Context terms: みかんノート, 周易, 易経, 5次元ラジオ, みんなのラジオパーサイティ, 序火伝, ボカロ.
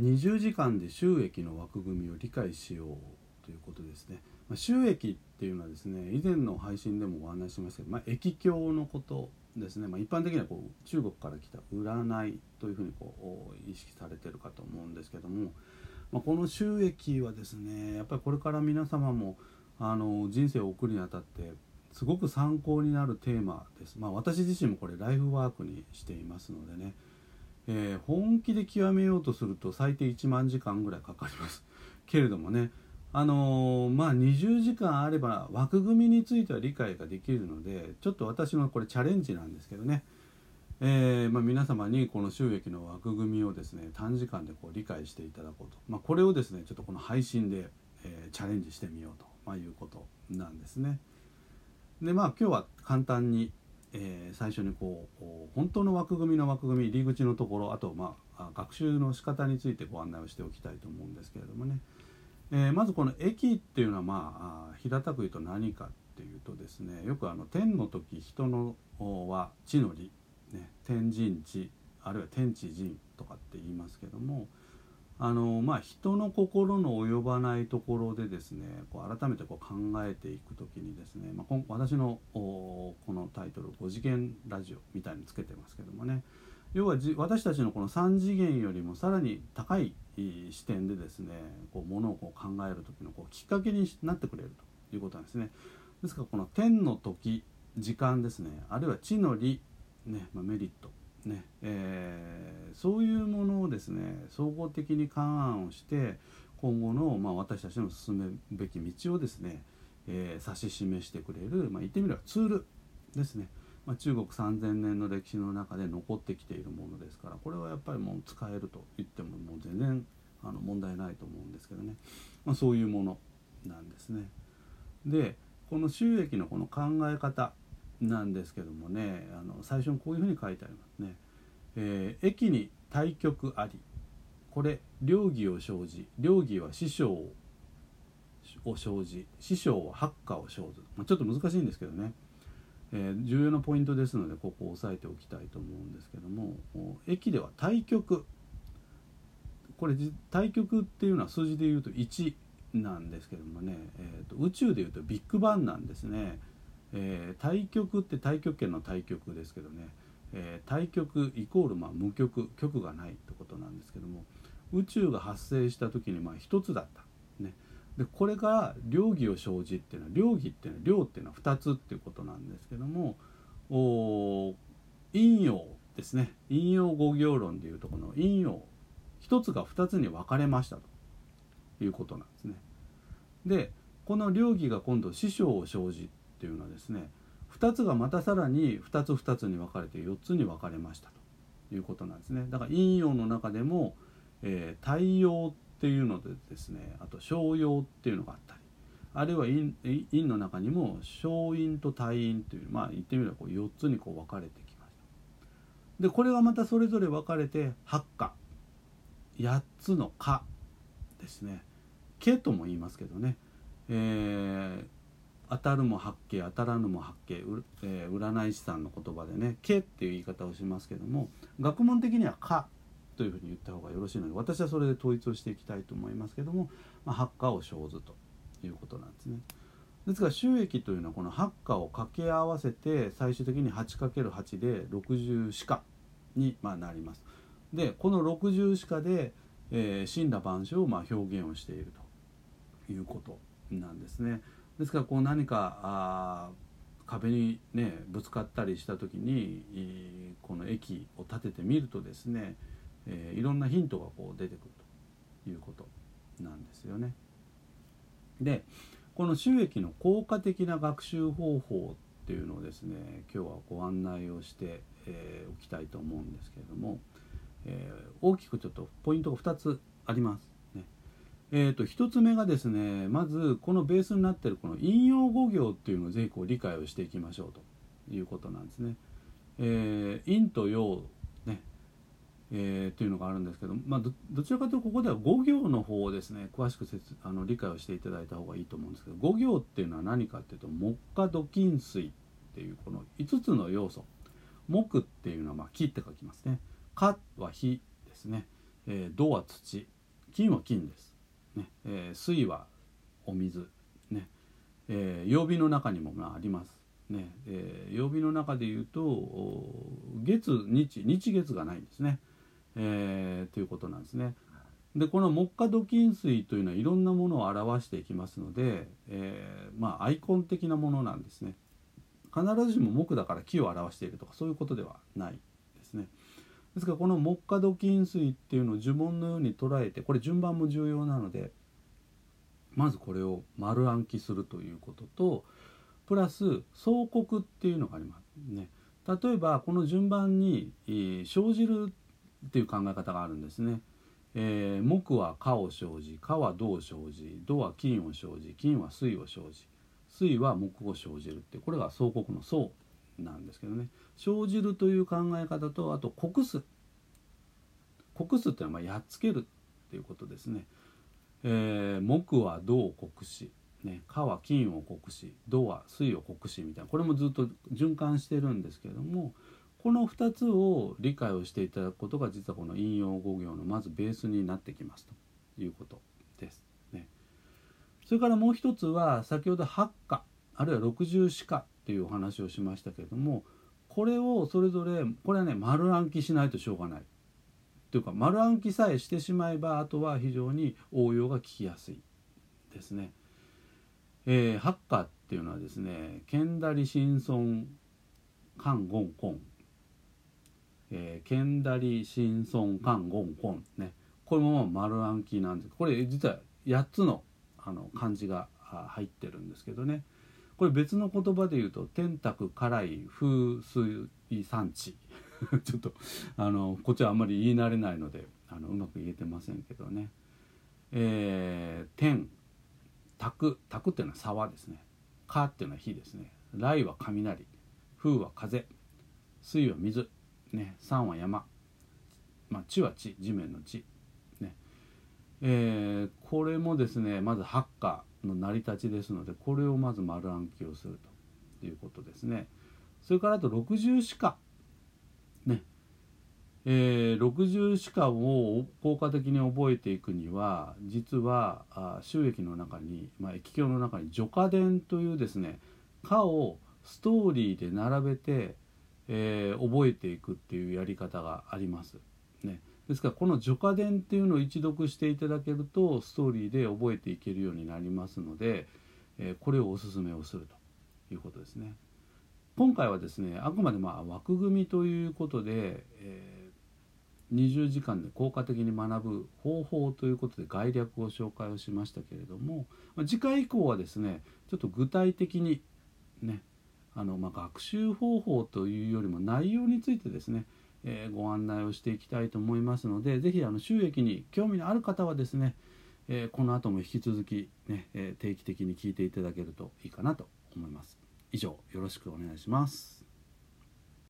20時間で収益の枠組みを理解しようということですね。収益っていうのはですね、以前の配信でもお話ししましたけど、疫教のことですね。一般的にはこう中国から来た占いというふうにこう意識されてるかと思うんですけども、この収益はですね、やっぱりこれから皆様も人生を送るにあたってすごく参考になるテーマです。私自身もこれライフワークにしていますのでね、本気で極めようとすると最低1万時間ぐらいかかりますけれどもね、20時間あれば枠組みについては理解ができるので、ちょっと私のこれチャレンジなんですけどね、皆様にこの収益の枠組みをですね短時間でこう理解していただこうと、これをですねちょっとこの配信で、チャレンジしてみようと、いうことなんですね。で今日は簡単に、最初にこう本当の枠組みの入り口のところ、あと学習の仕方についてご案内をしておきたいと思うんですけれどもね、まずこの疫っていうのは平たく言うと何かっていうとですね、よく天の時人のは地の利、天人地あるいは天地人とかって言いますけども、人の心の及ばないところでですねこう改めてこう考えていくときにですね、私のこのタイトル「5次元ラジオ」みたいにつけてますけどもね、要は私たちのこの3次元よりもさらに高い視点でですねこうものをこう考えるときのこうきっかけになってくれるということなんですね。ですからこの天の時時間ですね、あるいは地の利、メリットね、そういうものをですね総合的に勘案をして今後の、私たちの進むべき道をですね、指し示してくれる、言ってみればツールですね。中国3000年の歴史の中で残ってきているものですから、これはやっぱりもう使えると言ってももう全然問題ないと思うんですけどね、そういうものなんですね。でこの収益のこの考え方なんですけどもね、最初にこういうふうに書いてありますね。疫に対極あり、これ良義を生じ、良義は師匠を生じ、師匠は白下を生ず、ちょっと難しいんですけどね、重要なポイントですのでここを押さえておきたいと思うんですけども、疫では対極、これ対極っていうのは数字でいうと1なんですけどもね、宇宙でいうとビッグバンなんですね。対極って太極拳の対極ですけどね、対極イコール無極、極がないってことなんですけども、宇宙が発生した時に一つだった、でこれが両義を生じっていうのは、両義っていうのは両っていうのは2つっていうことなんですけども、陰陽ですね、陰陽五行論でいうとこの陰陽1つが2つに分かれましたということなんですね。でこの両義が今度師匠を生じというのはですね、2つがまたさらに2つに分かれて4つに分かれましたということなんですね。だから陰陽の中でも、太陽っていうのでですね、あと小陽っていうのがあったり、あるいは 陰の中にも小陰と太陰という、言ってみればこう4つにこう分かれてきました。でこれがまたそれぞれ分かれて八火、8つの火ですね、火とも言いますけどね、当たるも八卦、当たらぬも八卦、占い師さんの言葉でね「卦」っていう言い方をしますけども、学問的には「卦」というふうに言った方がよろしいので、私はそれで統一をしていきたいと思いますけども、八卦を生ずということなんですね。ですから収益というのはこの八卦を掛け合わせて最終的に 8×8 で60四卦になります。でこの60四卦で森羅万象を表現をしているということなんですね。ですからこう何か壁にぶつかったりした時にこの疫を立ててみるとですね、いろんなヒントがこう出てくるということなんですよね。でこの収益の効果的な学習方法っていうのをですね今日はご案内をしておきたいと思うんですけれども、大きくちょっとポイントが2つあります。1つ目がですね、まずこのベースになっているこの陰陽五行っていうのをぜひこう理解をしていきましょうということなんですね。陰と陽、というのがあるんですけど、どちらかというとここでは五行の方をですね詳しく理解をしていただいた方がいいと思うんですけど、五行っていうのは何かっていうと木火土金水っていうこの5つの要素、木っていうのは木って書きますね、火は火ですね、土は土、金は金です、ね、水はお水、ね、曜日の中にもあります、ね、曜日の中でいうと月日、日月がないんですね、ということなんですね。でこの木火土金水というのはいろんなものを表していきますので、アイコン的なものなんですね。必ずしも木だから木を表しているとかそういうことではないですね。ですからこの木火土金水っていうのを呪文のように捉えて、これ順番も重要なので、まずこれを丸暗記するということと、プラス相克っていうのがありますね。例えばこの順番に生じるっていう考え方があるんですね。木は火を生じ、火は土を生じ、土は金を生じ、金は水を生じ、水は木を生じるって、これが相克の相なんですけどね。生じるという考え方と、あと克す、克すっていうのはやっつけるっていうことですね。木は土を克し、ね、火は金を克し、土は水を克しみたいな、これもずっと循環してるんですけども、この2つを理解をしていただくことが実はこの引用語行のまずベースになってきますということですね。それからもう一つは先ほど八火あるいは六十四火っていうお話をしましたけれども、これをそれぞれこれはね丸暗記しないとしょうがないというか、丸暗記さえしてしまえばあとは非常に応用が効きやすいですね。八火っていうのはですね、ケンダリシンソンカンゴンコン、ケンダリシンソンカンゴンコンね、これも丸暗記なんです。これ実は8つの漢字が入ってるんですけどね、これ別の言葉で言うと天卓辛い風水産地ちょっとこっちはあんまり言い慣れないのでうまく言えてませんけどね、天卓、卓っていうのは沢ですね、火っていうのは火ですね、雷は雷、風は風、水は水ね、山は山、地は地、地面の地、ね、これもですねまず八火の成り立ちですので、これをまず丸暗記をするということですね。それからあと六十四火ね、六十四火を効果的に覚えていくには、実は周易の中に、易経の中に「序火伝」というですね火をストーリーで並べて覚えていくっていうやり方があります、ね、ですからこの序火伝っていうのを一読していただけるとストーリーで覚えていけるようになりますので、これをおすすめをするということですね。今回はですねあくまで枠組みということで、20時間で効果的に学ぶ方法ということで概略を紹介をしましたけれども、次回以降はですねちょっと具体的にね学習方法というよりも内容についてですね、ご案内をしていきたいと思いますので、ぜひ収益に興味のある方はですね、この後も引き続き、ね定期的に聞いていただけるといいかなと思います。以上よろしくお願いします。